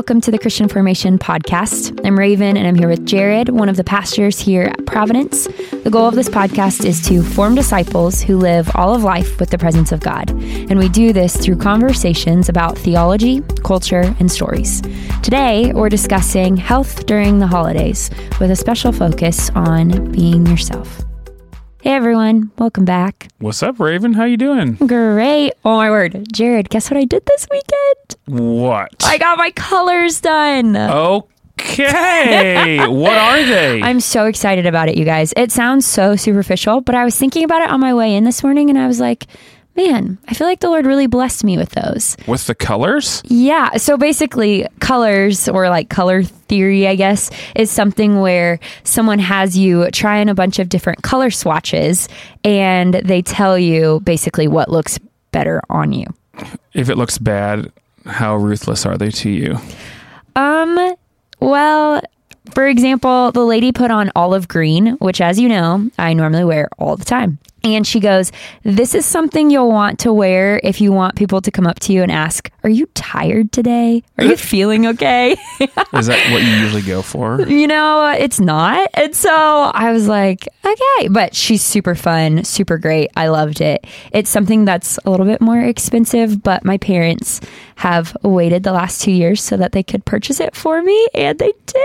welcome to the Christian Formation Podcast. I'm Raven, and I'm here with Jared, one of the pastors here at Providence. The goal of this podcast is to form disciples who live all of life with the presence of God. And we do this through conversations about theology, culture, and stories. Today, we're discussing health during the holidays with a special focus on being yourself. Hey, everyone. Welcome back. What's up, Raven? How you doing? Great. Oh, my word. Jared, guess what I did this weekend? What? I got my colors done. Okay. What are they? I'm so excited about it, you guys. It sounds so superficial, but I was thinking about it on my way in this morning, and I was like, man, I feel like the Lord really blessed me with those. With the colors? Yeah. So basically, colors, or like color theory, I guess, is something where someone has you trying a bunch of different color swatches and they tell you basically what looks better on you. If it looks bad, how ruthless are they to you? Well, for example, the lady put on olive green, which, as you know, I normally wear all the time. And she goes, this is something you'll want to wear if you want people to come up to you and ask, are you tired today? Are you feeling okay? Is that what you usually go for? You know, it's not. And so I was like, okay. But she's super fun, super great. I loved it. It's something that's a little bit more expensive, but my parents have waited the last 2 years so that they could purchase it for me. And they did,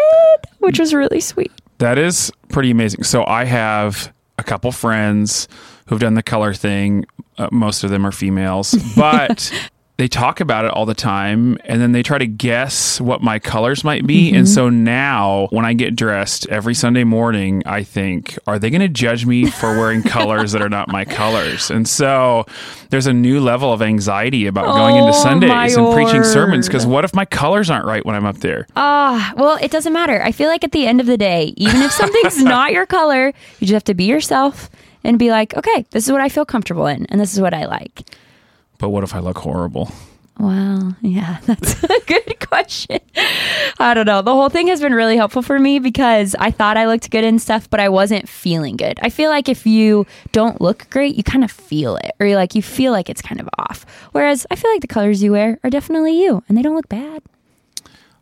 which was really sweet. That is pretty amazing. So I have a couple friends who've done the color thing. Most of them are females, but they talk about it all the time. And then they try to guess what my colors might be. Mm-hmm. And so now when I get dressed every Sunday morning, I think, are they going to judge me for wearing colors that are not my colors? And so there's a new level of anxiety about going into Sundays and preaching sermons. Because what if my colors aren't right when I'm up there? Well, it doesn't matter. I feel like at the end of the day, even if something's not your color, you just have to be yourself and be like, okay, this is what I feel comfortable in. And this is what I like. But what if I look horrible? Well, yeah, that's a good question. I don't know. The whole thing has been really helpful for me because I thought I looked good and stuff, but I wasn't feeling good. I feel like if you don't look great, you kind of feel it, or you feel like it's kind of off. Whereas I feel like the colors you wear are definitely you, and they don't look bad.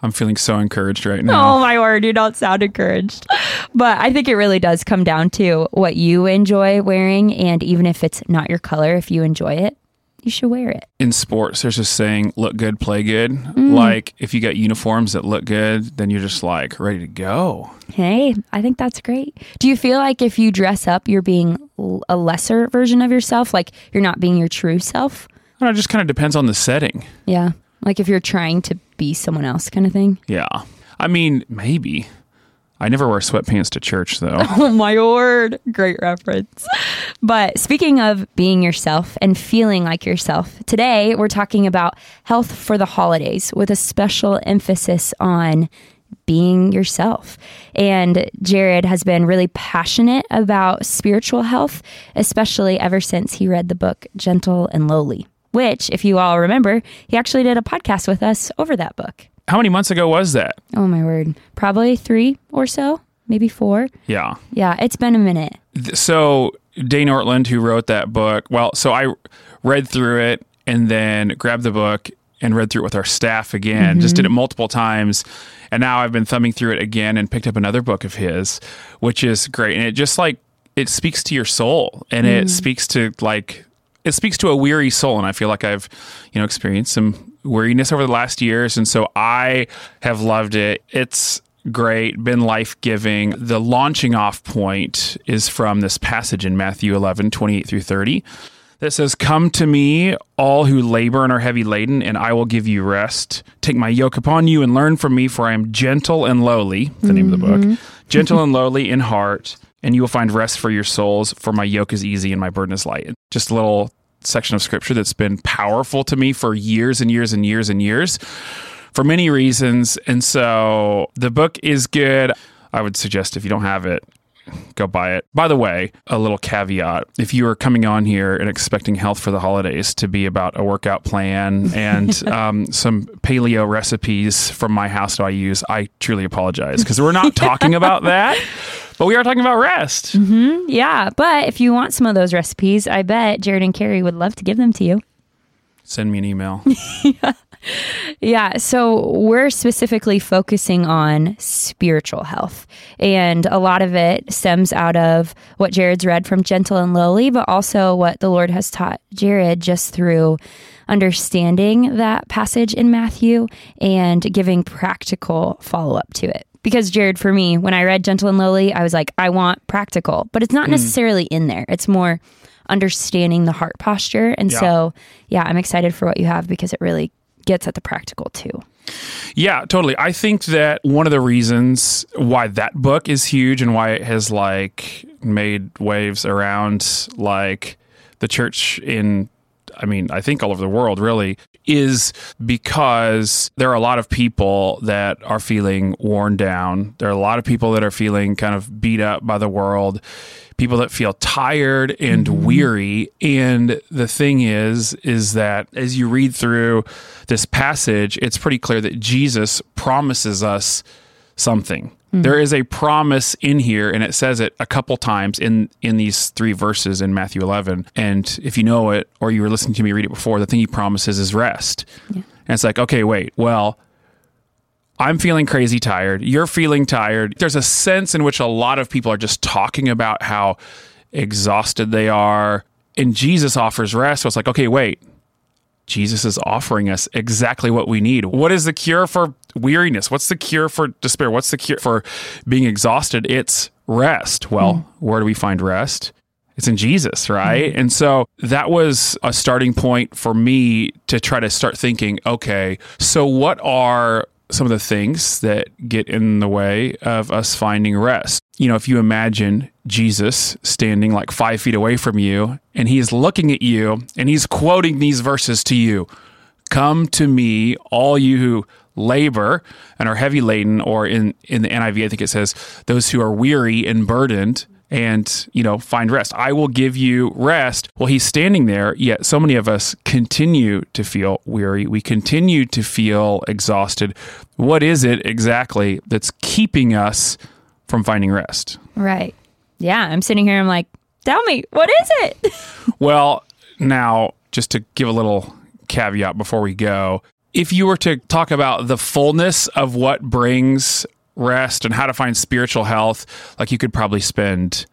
I'm feeling so encouraged right now. Oh, my word. You don't sound encouraged. But I think it really does come down to what you enjoy wearing. And even if it's not your color, if you enjoy it, you should wear it. In sports, there's this saying, look good, play good. Like, if you got uniforms that look good, then you're just like ready to go. Hey, I think that's great. Do you feel like if you dress up, you're being a lesser version of yourself? Like, you're not being your true self? I don't know, it just kind of depends on the setting. Yeah. Like, if you're trying to be someone else kind of thing? Yeah. I mean, maybe. I never wear sweatpants to church, though. Oh, my word. Great reference. But speaking of being yourself and feeling like yourself, today we're talking about health for the holidays with a special emphasis on being yourself. And Jared has been really passionate about spiritual health, especially ever since he read the book Gentle and Lowly, which, if you all remember, he actually did a podcast with us over that book. How many months ago was that? Oh, my word. Probably 3 or so, maybe 4. Yeah. Yeah, it's been a minute. So Dane Ortlund, who wrote that book, so I read through it and then grabbed the book and read through it with our staff again, just did it multiple times. And now I've been thumbing through it again and picked up another book of his, which is great. And it just it speaks to your soul, and it speaks to it speaks to a weary soul. And I feel like I've, experienced some weariness over the last years. And so I have loved it. It's great, been life-giving. The launching off point is from this passage in Matthew 11:28-30 that says, "Come to me, all who labor and are heavy laden, and I will give you rest. Take my yoke upon you and learn from me, for I am gentle and lowly," the name of the book, "gentle and lowly in heart, and you will find rest for your souls, for my yoke is easy and my burden is light." Just a little section of scripture that's been powerful to me for years and years and years and years for many reasons. And so the book is good. I would suggest if you don't have it, go buy it. By the way, a little caveat. If you are coming on here and expecting health for the holidays to be about a workout plan and some paleo recipes from my house that I use, I truly apologize because we're not talking about that. But we are talking about rest. Mm-hmm. Yeah. But if you want some of those recipes, I bet Jared and Carrie would love to give them to you. Send me an email. Yeah. So we're specifically focusing on spiritual health. And a lot of it stems out of what Jared's read from Gentle and Lowly, but also what the Lord has taught Jared just through understanding that passage in Matthew and giving practical follow-up to it. Because Jared, for me, when I read Gentle and Lowly, I was like, I want practical, but it's not necessarily in there. It's more understanding the heart posture. And so, I'm excited for what you have because it really gets at the practical too. Yeah, totally. I think that one of the reasons why that book is huge and why it has like made waves around like the church in, I mean, I think all over the world really, is because there are a lot of people that are feeling worn down. There are a lot of people that are feeling kind of beat up by the world, people that feel tired and weary. And the thing is that as you read through this passage, it's pretty clear that Jesus promises us something. There is a promise in here, and it says it a couple times in these three verses in Matthew 11. And if you know it, or you were listening to me read it before, the thing he promises is rest. Yeah. And it's like, okay, wait, well, I'm feeling crazy tired. You're feeling tired. There's a sense in which a lot of people are just talking about how exhausted they are. And Jesus offers rest. So it's like, okay, wait. Jesus is offering us exactly what we need. What is the cure for weariness? What's the cure for despair? What's the cure for being exhausted? It's rest. Well, where do we find rest? It's in Jesus, right? And so that was a starting point for me to try to start thinking, okay, so what are some of the things that get in the way of us finding rest? You know, if you imagine Jesus standing like 5 feet away from you and he's looking at you and he's quoting these verses to you, come to me, all you who labor and are heavy laden, or in the NIV, I think it says, those who are weary and burdened and, you know, find rest. I will give you rest. Well, he's standing there, yet so many of us continue to feel weary. We continue to feel exhausted. What is it exactly that's keeping us from finding rest? Right. Yeah. I'm sitting here, I'm like, tell me, what is it? Well, now, just to give a little caveat before we go, if you were to talk about the fullness of what brings rest and how to find spiritual health, like you could probably spend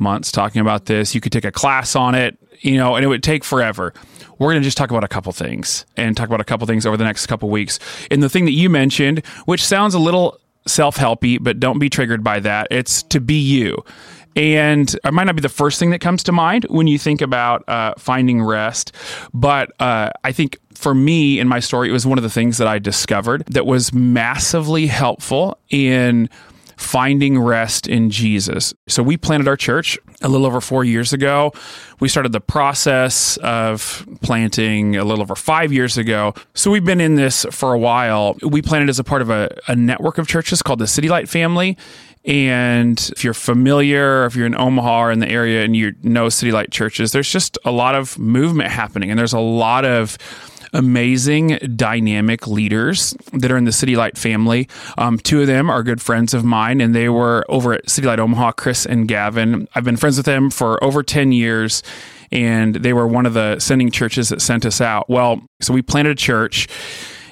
months talking about this. You could take a class on it, you know, and it would take forever. We're going to just talk about a couple things and talk about a couple things over the next couple weeks. And the thing that you mentioned, which sounds a little self-helpy, but don't be triggered by that. It's to be you. And it might not be the first thing that comes to mind when you think about finding rest, but I think for me in my story, it was one of the things that I discovered that was massively helpful in finding rest in Jesus. So we planted our church a little over 4 years ago. We started the process of planting a little over 5 years ago. So we've been in this for a while. We planted as a part of a network of churches called the City Light family. And if you're familiar, if you're in Omaha or in the area and you know City Light churches, there's just a lot of movement happening. And there's a lot of amazing, dynamic leaders that are in the City Light family. Two of them are good friends of mine, and they were over at City Light Omaha, Chris and Gavin. I've been friends with them for over 10 years, and they were one of the sending churches that sent us out. Well, so we planted a church.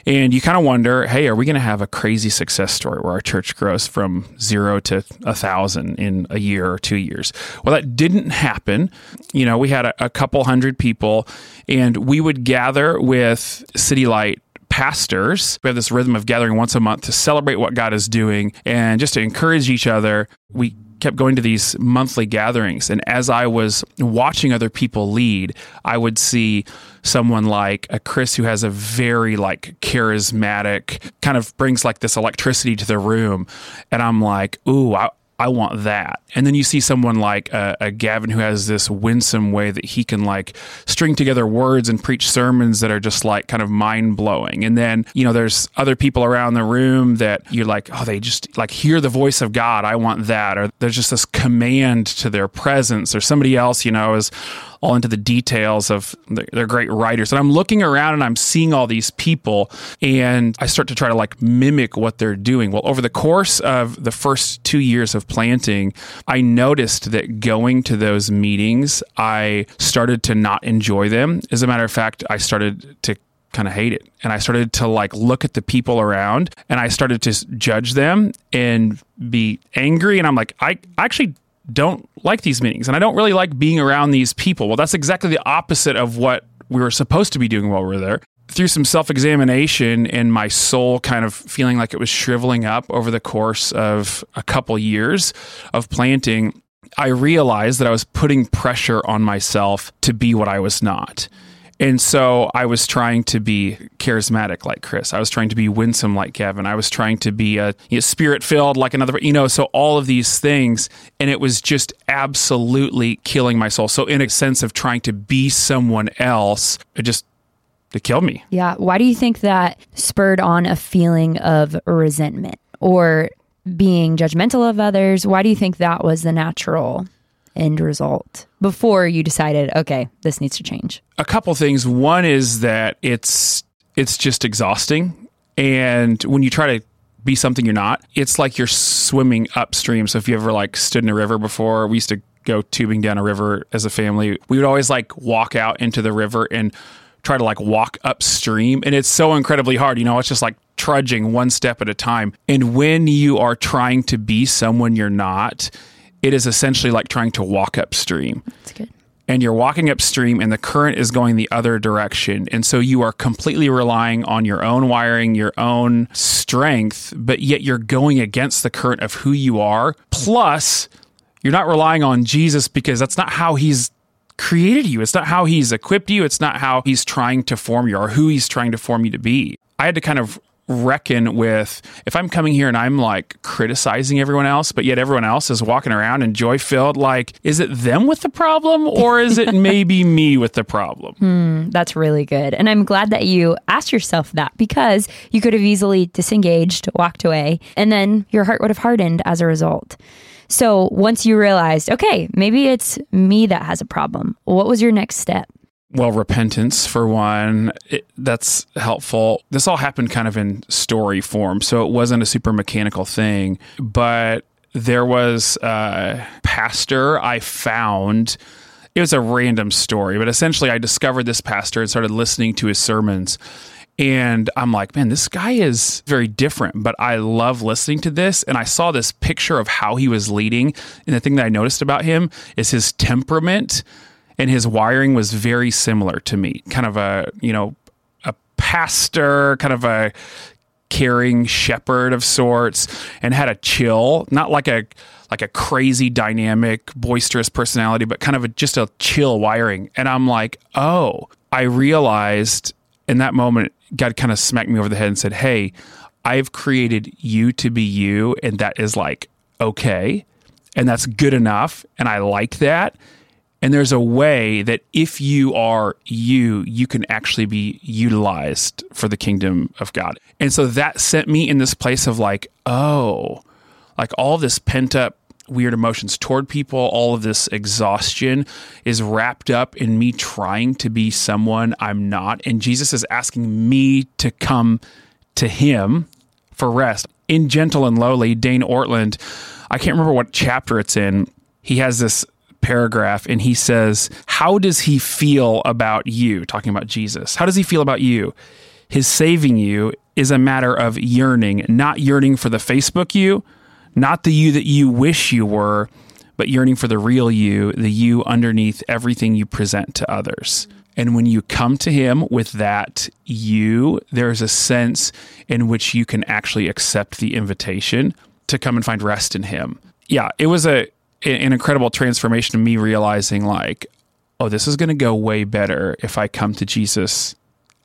And you kind of wonder, hey, are we going to have a crazy success story where our church grows from 0 to 1,000 in a year or 2 years? Well, that didn't happen. You know, we had a couple hundred people, and we would gather with City Light pastors. We have this rhythm of gathering once a month to celebrate what God is doing and just to encourage each other. We kept going to these monthly gatherings. And as I was watching other people lead, I would see someone like a Chris who has a very like charismatic, kind of brings like this electricity to the room. And I'm like, ooh, I want that. And then you see someone like a Gavin who has this winsome way that he can like string together words and preach sermons that are just like kind of mind blowing. And then, you know, there's other people around the room that you're like, oh, they just like hear the voice of God. I want that. Or there's just this command to their presence, or somebody else, you know, is all into the details of they're great writers. And I'm looking around and I'm seeing all these people and I start to try to like mimic what they're doing. Well, over the course of the first 2 years of planting, I noticed that going to those meetings, I started to not enjoy them. As a matter of fact, I started to kind of hate it. And I started to like look at the people around and I started to judge them and be angry. And I'm like, I actually don't like these meetings and I don't really like being around these people. Well, that's exactly the opposite of what we were supposed to be doing while we were there. Through some self-examination and my soul kind of feeling like it was shriveling up over the course of a couple years of planting, I realized that I was putting pressure on myself to be what I was not. And so I was trying to be charismatic like Chris. I was trying to be winsome like Kevin. I was trying to be spirit-filled like another, so all of these things. And it was just absolutely killing my soul. So in a sense of trying to be someone else, it killed me. Yeah. Why do you think that spurred on a feeling of resentment or being judgmental of others? Why do you think that was the natural end result before you decided, okay, this needs to change? A couple things. One is that it's just exhausting. And when you try to be something you're not, it's like you're swimming upstream. So if you ever like stood in a river before, we used to go tubing down a river as a family. We would always like walk out into the river and try to like walk upstream. And it's so incredibly hard. It's just like trudging one step at a time. And when you are trying to be someone you're not, it is essentially like trying to walk upstream. That's good. And you're walking upstream and the current is going the other direction. And so you are completely relying on your own wiring, your own strength, but yet you're going against the current of who you are. Plus, you're not relying on Jesus because that's not how he's created you. It's not how he's equipped you. It's not how he's trying to form you or who he's trying to form you to be. I had to kind of reckon with, if I'm coming here and I'm like criticizing everyone else, but yet everyone else is walking around and joy-filled, like, is it them with the problem or is it maybe me with the problem? That's really good. And I'm glad that you asked yourself that, because you could have easily disengaged, walked away, and then your heart would have hardened as a result. So once you realized, okay, maybe it's me that has a problem, what was your next step? Well, repentance for one, that's helpful. This all happened kind of in story form, so it wasn't a super mechanical thing. But there was a pastor I found. It was a random story, but essentially I discovered this pastor and started listening to his sermons. And I'm like, man, this guy is very different, but I love listening to this. And I saw this picture of how he was leading. And the thing that I noticed about him is his temperament. And his wiring was very similar to me, kind of a pastor, kind of a caring shepherd of sorts, and had a chill, not like a crazy dynamic, boisterous personality, but kind of just a chill wiring. And I'm like, oh, I realized in that moment, God kind of smacked me over the head and said, hey, I've created you to be you. And that is like, okay. And that's good enough. And I like that. And there's a way that if you are you, you can actually be utilized for the kingdom of God. And so that sent me in this place of like, oh, like all this pent up weird emotions toward people, all of this exhaustion is wrapped up in me trying to be someone I'm not. And Jesus is asking me to come to him for rest. In Gentle and Lowly, Dane Ortlund, I can't remember what chapter it's in. He has this paragraph and he says, how does he feel about you? Talking about Jesus. How does he feel about you? His saving you is a matter of yearning, not yearning for the Facebook you, not the you that you wish you were, but yearning for the real you, the you underneath everything you present to others. And when you come to him with that you, there's a sense in which you can actually accept the invitation to come and find rest in him. Yeah, it was an incredible transformation of me realizing like, oh, this is going to go way better if I come to Jesus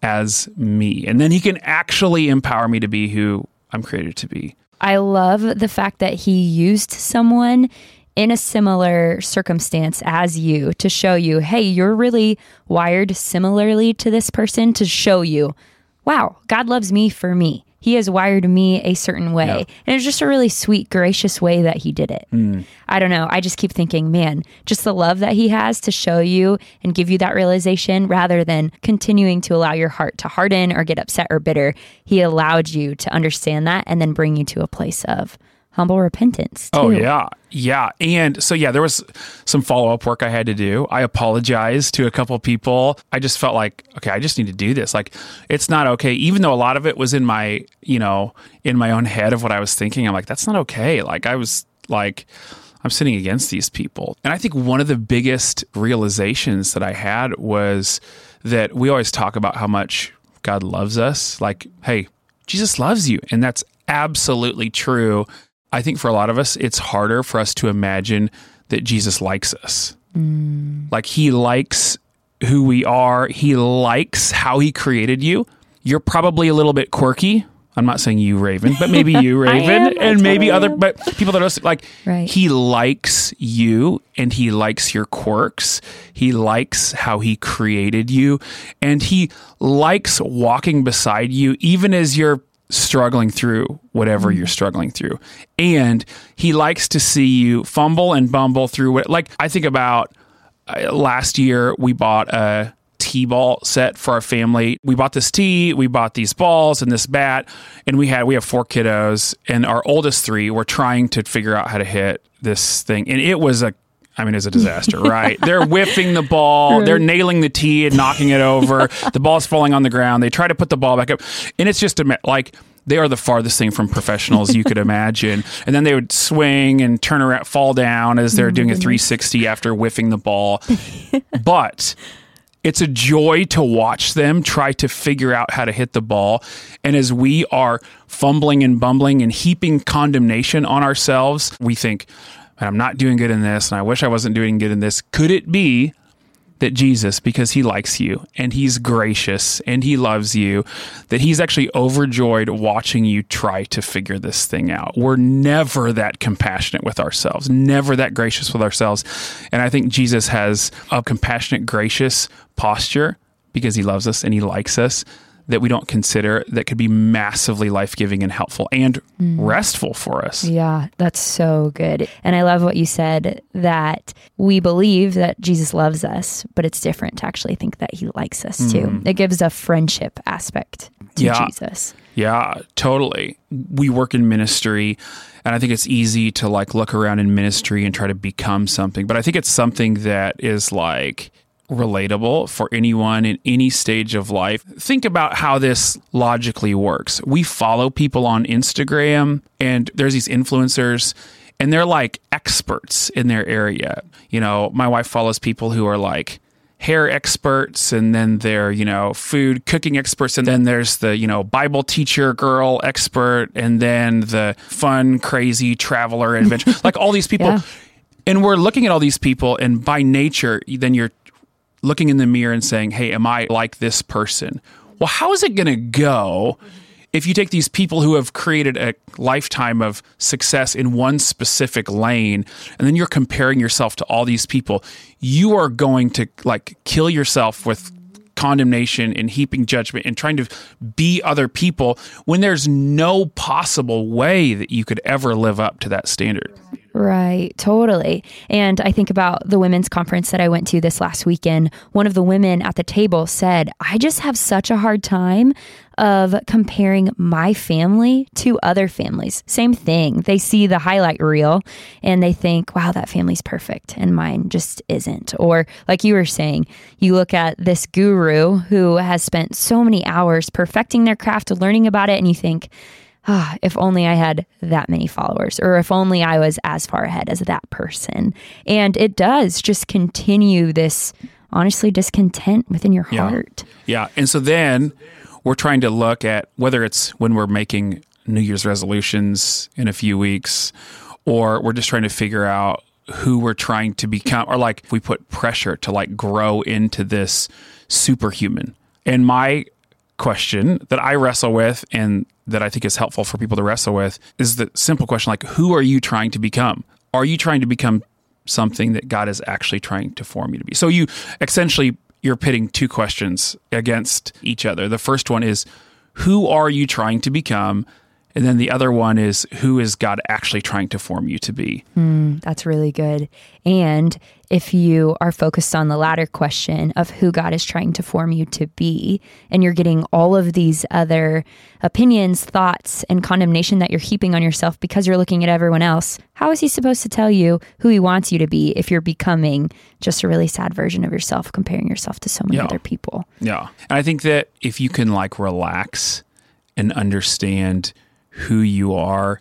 as me. And then he can actually empower me to be who I'm created to be. I love the fact that he used someone in a similar circumstance as you to show you, hey, you're really wired similarly to this person, to show you, wow, God loves me for me. He has wired me a certain way. Yeah. And it was just a really sweet, gracious way that he did it. Mm. I don't know. I just keep thinking, man, just the love that he has to show you and give you that realization rather than continuing to allow your heart to harden or get upset or bitter. He allowed you to understand that and then bring you to a place of humble repentance too. Oh, yeah. Yeah. And so, yeah, there was some follow-up work I had to do. I apologized to a couple people. I just felt like, okay, I just need to do this. Like, it's not okay. Even though a lot of it was in my, you know, in my own head of what I was thinking, I'm like, that's not okay. Like, I was like, I'm sinning against these people. And I think one of the biggest realizations that I had was that we always talk about how much God loves us. Like, hey, Jesus loves you. And that's absolutely true. I think for a lot of us, it's harder for us to imagine that Jesus likes us. Mm. Like, he likes who we are. He likes how he created you. You're probably a little bit quirky. I'm not saying you, Raven, but maybe you, Raven, but people that are like, right. He likes you and he likes your quirks. He likes how he created you and he likes walking beside you, even as you're struggling through whatever you're struggling through. And he likes to see you fumble and bumble through what, like, I think about last year we bought a T-ball set for our family. We bought this tee, we bought these balls and this bat, and we have four kiddos, and our oldest three were trying to figure out how to hit this thing. And it was a disaster, right? They're whiffing the ball. They're nailing the tee and knocking it over. The ball's falling on the ground. They try to put the ball back up. And it's just like, they are the farthest thing from professionals you could imagine. And then they would swing and turn around, fall down as they're doing a 360 after whiffing the ball. But it's a joy to watch them try to figure out how to hit the ball. And as we are fumbling and bumbling and heaping condemnation on ourselves, we think, and I'm not doing good in this, and I wish I wasn't doing good in this. Could it be that Jesus, because he likes you, and he's gracious, and he loves you, that he's actually overjoyed watching you try to figure this thing out? We're never that compassionate with ourselves, never that gracious with ourselves. And I think Jesus has a compassionate, gracious posture because he loves us and he likes us that we don't consider that could be massively life-giving and helpful and restful for us. Yeah, that's so good. And I love what you said, that we believe that Jesus loves us, but it's different to actually think that he likes us too. It gives a friendship aspect to Jesus. Yeah, totally. We work in ministry, and I think it's easy to like look around in ministry and try to become something. But I think it's something that is like relatable for anyone in any stage of life. Think about how this logically works. We follow people on Instagram, and there's these influencers, and they're like experts in their area. You know, my wife follows people who are like hair experts, and then they're, you know, food cooking experts, and then there's the, you know, Bible teacher girl expert, and then the fun, crazy traveler adventure, like all these people. Yeah. And we're looking at all these people, and by nature, then you're looking in the mirror and saying, hey, am I like this person? Well, how is it going to go if you take these people who have created a lifetime of success in one specific lane, and then you're comparing yourself to all these people? You are going to like kill yourself with condemnation and heaping judgment and trying to be other people when there's no possible way that you could ever live up to that standard. Right, totally. And I think about the women's conference that I went to this last weekend. One of the women at the table said, I just have such a hard time of comparing my family to other families. Same thing. They see the highlight reel and they think, wow, that family's perfect and mine just isn't. Or like you were saying, you look at this guru who has spent so many hours perfecting their craft, learning about it, and you think, oh, if only I had that many followers, or if only I was as far ahead as that person. And it does just continue this, honestly, discontent within your heart. Yeah. And so then we're trying to look at whether it's when we're making New Year's resolutions in a few weeks, or we're just trying to figure out who we're trying to become, or like we put pressure to like grow into this superhuman. And my question that I wrestle with and that I think is helpful for people to wrestle with is the simple question, like, who are you trying to become? Are you trying to become something that God is actually trying to form you to be? So you're pitting two questions against each other. The first one is, who are you trying to become? And then the other one is, who is God actually trying to form you to be? That's really good. And if you are focused on the latter question of who God is trying to form you to be, and you're getting all of these other opinions, thoughts, and condemnation that you're heaping on yourself because you're looking at everyone else, how is he supposed to tell you who he wants you to be if you're becoming just a really sad version of yourself, comparing yourself to so many other people? Yeah. And I think that if you can relax and understand who you are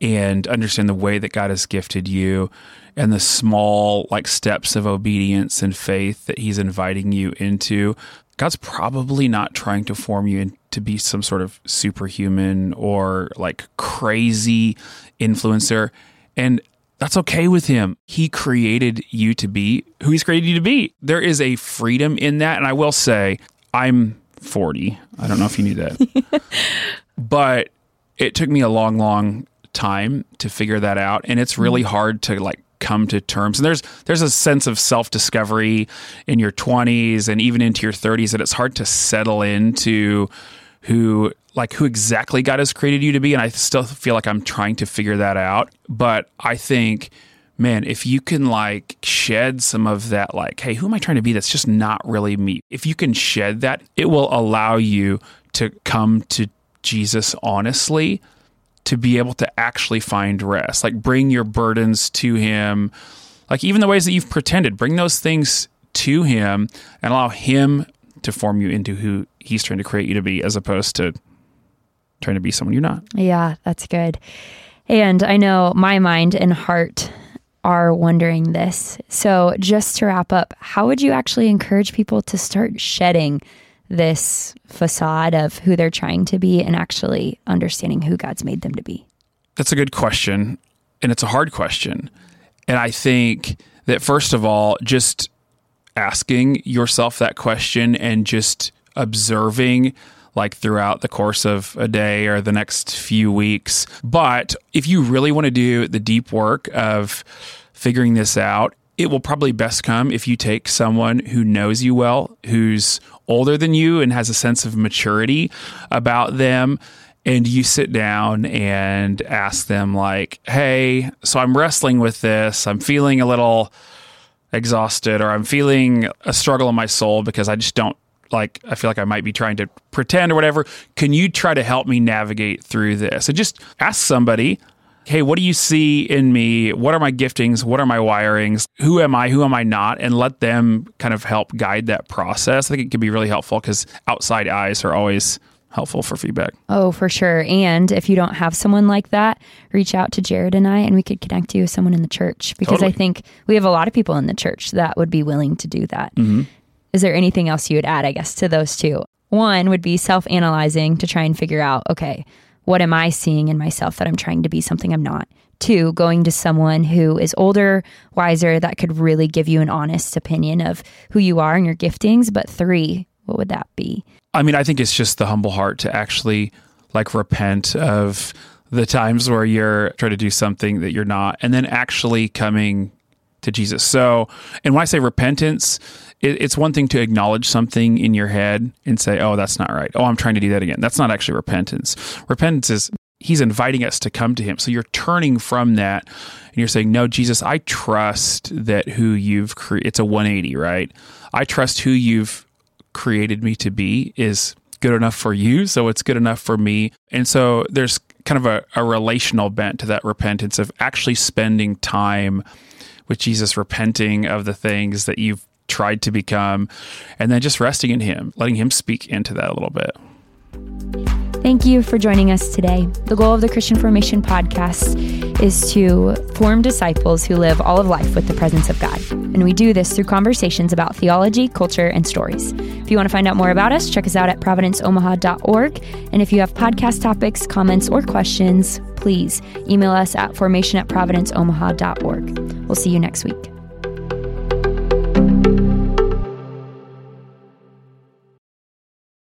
and understand the way that God has gifted you and the small steps of obedience and faith that he's inviting you into, God's probably not trying to form you to be some sort of superhuman or crazy influencer. And that's okay with him. He created you to be who he's created you to be. There is a freedom in that. And I will say, I'm 40. I don't know if you knew that. But it took me a long time to figure that out, and it's really hard to come to terms. And there's a sense of self-discovery in your 20s and even into your 30s that it's hard to settle into who exactly God has created you to be, and I still feel like I'm trying to figure that out. But I think, man, if you can shed some of that hey, who am I trying to be? That's just not really me. If you can shed that, it will allow you to come to Jesus honestly, to be able to actually find rest. Bring your burdens to him. Even the ways that you've pretended, bring those things to him and allow him to form you into who he's trying to create you to be, as opposed to trying to be someone you're not. Yeah, that's good. And I know my mind and heart are wondering this. So just to wrap up, how would you actually encourage people to start shedding this facade of who they're trying to be and actually understanding who God's made them to be? That's a good question. And it's a hard question. And I think that, first of all, just asking yourself that question and just observing throughout the course of a day or the next few weeks. But if you really want to do the deep work of figuring this out, it will probably best come if you take someone who knows you well, who's older than you and has a sense of maturity about them, and you sit down and ask them hey, so I'm wrestling with this. I'm feeling a little exhausted, or I'm feeling a struggle in my soul because I just don't I feel like I might be trying to pretend or whatever. Can you try to help me navigate through this? And just ask somebody, hey, what do you see in me? What are my giftings? What are my wirings? Who am I? Who am I not? And let them kind of help guide that process. I think it can be really helpful because outside eyes are always helpful for feedback. Oh, for sure. And if you don't have someone like that, reach out to Jared and I, and we could connect you with someone in the church, because totally. I think we have a lot of people in the church that would be willing to do that. Mm-hmm. Is there anything else you would add, I guess, to those two? One would be self-analyzing to try and figure out, okay, what am I seeing in myself that I'm trying to be something I'm not? 2, going to someone who is older, wiser, that could really give you an honest opinion of who you are and your giftings. But 3, what would that be? I mean, I think it's just the humble heart to actually repent of the times where you're trying to do something that you're not, and then actually coming to Jesus. So, and when I say repentance, it's one thing to acknowledge something in your head and say, oh, that's not right. Oh, I'm trying to do that again. That's not actually repentance. Repentance is he's inviting us to come to him. So you're turning from that and you're saying, no, Jesus, I trust that who you've created, it's a 180, right? I trust who you've created me to be is good enough for you. So it's good enough for me. And so there's kind of a relational bent to that repentance of actually spending time with Jesus, repenting of the things that you've tried to become, and then just resting in him, letting him speak into that a little bit. Thank you for joining us today. The goal of the Christian Formation Podcast is to form disciples who live all of life with the presence of God. And we do this through conversations about theology, culture, and stories. If you want to find out more about us, check us out at providenceomaha.org. And if you have podcast topics, comments, or questions, please email us at formation@providenceomaha.org. We'll see you next week.